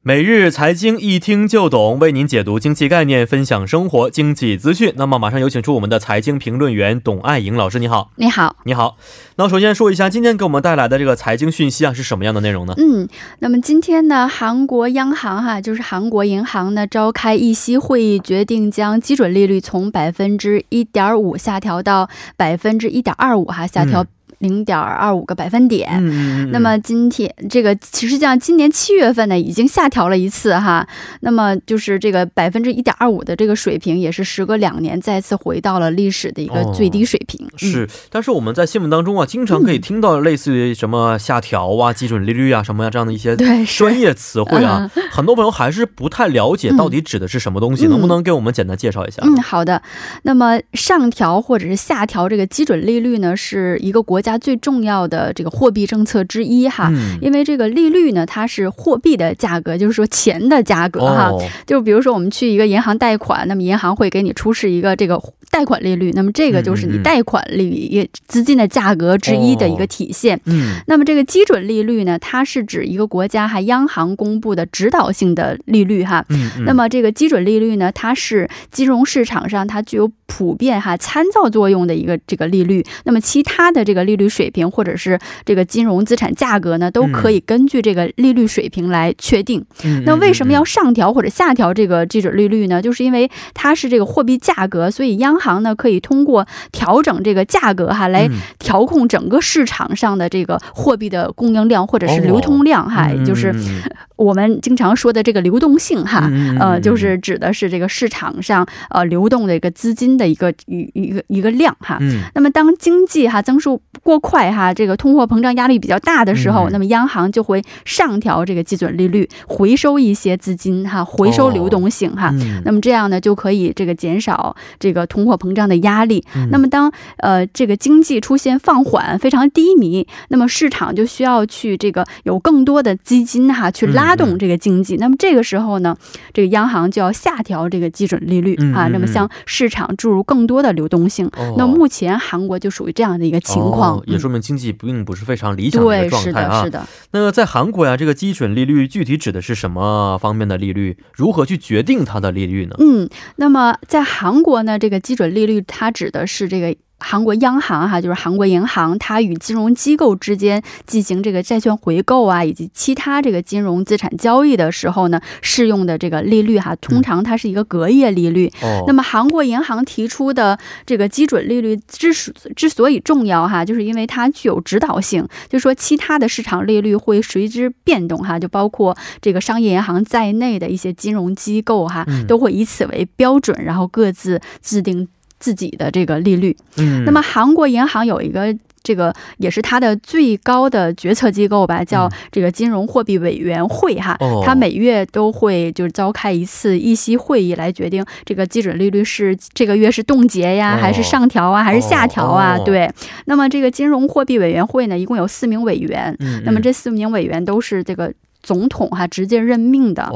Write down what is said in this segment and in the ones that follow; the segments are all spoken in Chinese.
每日财经一听就懂，为您解读经济概念，分享生活经济资讯。那么马上有请出我们的财经评论员董爱颖老师，你好。你好。你好。那首先说一下今天给我们带来的这个财经讯息啊，是什么样的内容呢？那么今天呢，韩国央行就是韩国银行呢召开议息会议，决定将基准利率从 1.5% 下调到 1.25%， 下调0.25个百分点。那么今天这个其实像今年7月份呢已经下调了一次那么就是这个 1.25% 的这个水平也是时隔2年再次回到了历史的一个最低水平。是，但是我们在新闻当中经常可以听到类似于什么下调基准利率什么这样的一些专业词汇很多朋友还是不太了解到底指的是什么东西，能不能给我们简单介绍一下？好的。那么上调或者是下调这个基准利率呢，是一个国家最重要的这个货币政策之一因为这个利率呢，它是货币的价格，就是说钱的价格就比如说我们去一个银行贷款，那么银行会给你出示一个这个贷款利率，那么这个就是你贷款利资金的价格之一的一个体现。那么这个基准利率呢，它是指一个国家央行公布的指导性的利率那么这个基准利率呢，它是金融市场上它具有普遍参照作用的一个这个利率，那么其他的这个利率水平或者是这个金融资产价格呢，都可以根据这个利率水平来确定。那为什么要上调或者下调这个基准利率呢？就是因为它是这个货币价格，所以央行呢可以通过调整这个价格来调控整个市场上的这个货币的供应量或者是流通量就是我们经常说的这个流动性就是指的是这个市场上流动的一个资金的一个量那么当经济增速过快这个通货膨胀压力比较大的时候，那么央行就会上调这个基准利率，回收一些资金回收流动性那么这样呢就可以这个减少这个通货膨胀的压力。那么当这个经济出现放缓非常低迷，那么市场就需要去这个有更多的基金去拉动这个经济，那么这个时候呢这个央行就要下调这个基准利率那么向市场注入更多的流动性。那目前韩国就属于这样的一个情况也说明经济并不是非常理想的一个状态对，是的。那么在韩国这个基准利率具体指的是什么方面的利率？如何去决定它的利率呢？那么在韩国呢，这个基准利率它指的是这个韩国央行就是韩国银行，它与金融机构之间进行这个债券回购以及其他这个金融资产交易的时候呢适用的这个利率通常它是一个隔夜利率。那么韩国银行提出的这个基准利率之所以重要就是因为它具有指导性，就是说其他的市场利率会随之变动就包括这个商业银行在内的一些金融机构都会以此为标准，然后各自制定自己的这个利率。那么韩国银行有一个这个也是它的最高的决策机构叫这个金融货币委员会它每月都会就是召开一次议息会议来决定这个基准利率是这个月是冻结还是上调还是下调对。那么这个金融货币委员会呢一共有4名委员，那么这4名委员都是这个总统直接任命的。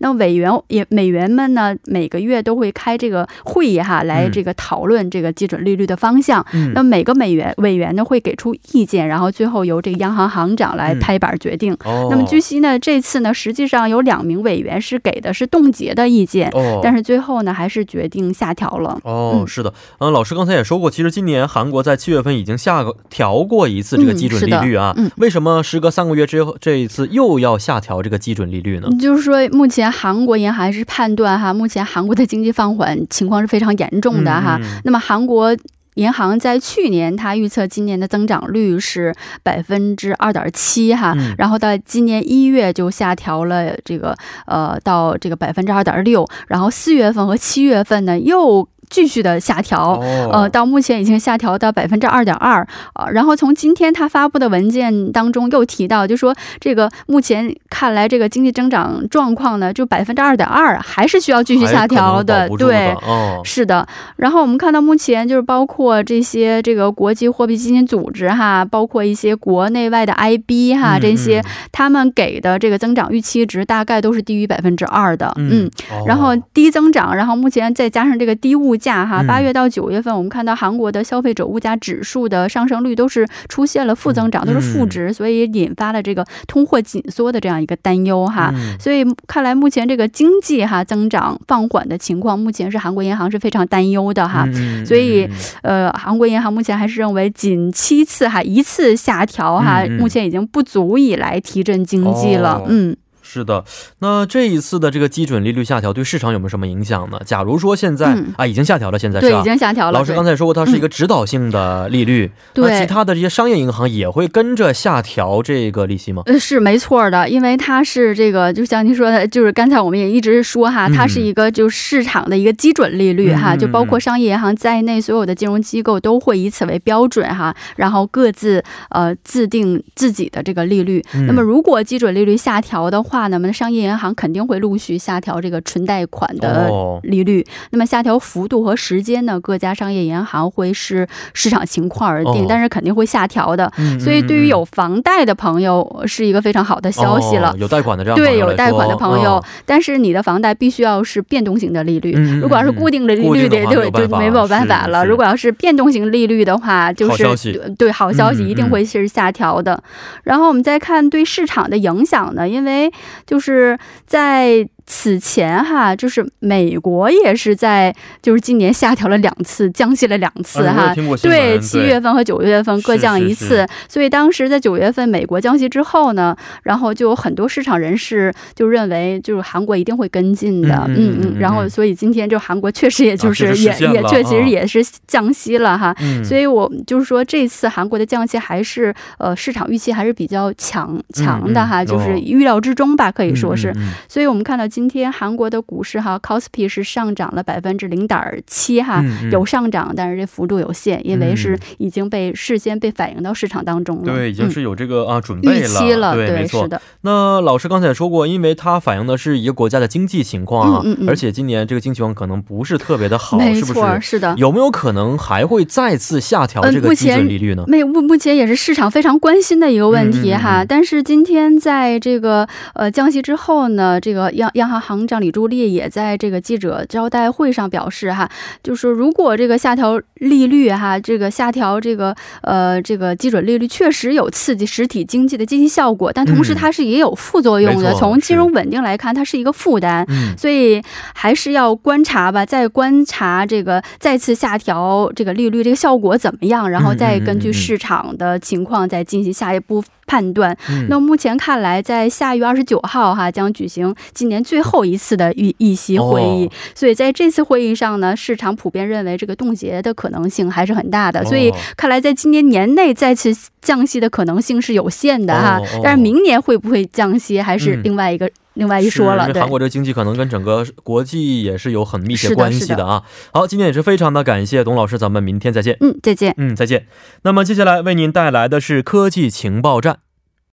那委员们呢每个月都会开这个会议来这个讨论这个基准利率的方向。那每个委员呢会给出意见，然后最后由这个央行行长来拍板决定。那么据悉呢这次呢实际上有2名委员是给的是冻结的意见，但是最后呢还是决定下调了。是的。老师刚才也说过，其实今年韩国在7月份已经下调过一次这个基准利率为什么时隔3个月之后这一次又要下调这个基准利率呢？就是说目前韩国银行是判断目前韩国的经济放缓情况是非常严重的那么韩国银行在去年它预测今年的增长率是 2.7% 然后到今年1月就下调了这个到这个 2.6%， 然后4月份和7月份呢又继续的下调， 到目前已经下调到 2.2%。 然后从今天他发布的文件当中又提到，就说这个目前看来这个经济增长状况呢，就 2.2% 还是需要继续下调的。对，是的。然后我们看到目前就是包括这些这个国际货币基金组织哈，包括一些国内外的 IB 哈，这些他们给的这个增长预期值大概都是低于 2% 的。然后低增长， 然后目前再加上这个低物价哈， 8月到9月份 我们看到韩国的消费者物价指数的上升率都是出现了负增长， 都是负值，所以引发了这个通货紧缩的这样一个担忧哈。所以看来目前这个经济哈增长放缓的情况目前是韩国银行是非常担忧的哈。所以韩国银行目前还是认为仅7次哈一次下调哈，目前已经不足以来提振经济了。 是的，那这一次的这个基准利率下调对市场有没有什么影响呢？假如说现在已经下调了，现在是已经下调了，老师刚才说它是一个指导性的利率，对，其他的这些商业银行也会跟着下调这个利息吗？是没错的，因为它是这个就像您说的，就是刚才我们也一直说哈，它是一个就是市场的一个基准利率哈，就包括商业银行在内所有的金融机构都会以此为标准哈，然后各自制定自己的这个利率。那么如果基准利率下调的话， 那么下调幅度和时间呢，各家商业银行会是市场情况而定，但是肯定会下调的。所以对于有房贷的朋友是一个非常好的消息了，有贷款的这样的利率，对有贷款的朋友，但是你的房贷必须要是变动型的利率，如果要是固定的利率的对没有办法了，如果要是变动型利率的话就是对好消息一定会是下调的。然后我们再看对市场的影响呢，因为 此前哈就是美国也是在就是今年下调了两次，降息了两次哈，对7月份和9月份各降一次，所以当时在9月份美国降息之后呢，然后就很多市场人士就认为就是韩国一定会跟进的，然后所以今天这韩国确实也就是也确实也是降息了哈，所以我就是说这次韩国的降息还是市场预期还是比较强的哈，就是预料之中吧，可以说是。 所以我们看到今天韩国的股市哈 KOSPI是上涨了0.7% 哈，有上涨，但是这幅度有限，因为是已经被事先被反映到市场当中了。对，已经是有这个准备了。没错，是的。那老师刚才也说过，因为它反映的是一个国家的经济情况啊，而且今年这个经济情况可能不是特别的好，是不是？有没有可能还会再次下调这个基准利率呢？目前也是市场非常关心的一个问题哈。但是今天在这个 央行长李柱烈也在这个记者招待会上表示哈，就是如果这个下调利率哈，这个下调这个基准利率确实有刺激实体经济的经济效果，但同时它是也有副作用的，从金融稳定来看它是一个负担，所以还是要观察吧，再观察这个再次下调这个利率这个效果怎么样，然后再根据市场的情况再进行下一步判断。那目前看来在下月29号哈将举行 今年最后一次的议息会议，所以在这次会议上呢，市场普遍认为这个冻结的可能性还是很大的，所以看来在今年内再次降息的可能性是有限的哈，但是明年会不会降息还是另外一个。另外一说了，韩国这个经济可能跟整个国际也是有很密切关系的啊。好，今天也是非常的感谢董老师，咱们明天再见。再见。那么接下来为您带来的是科技情报站。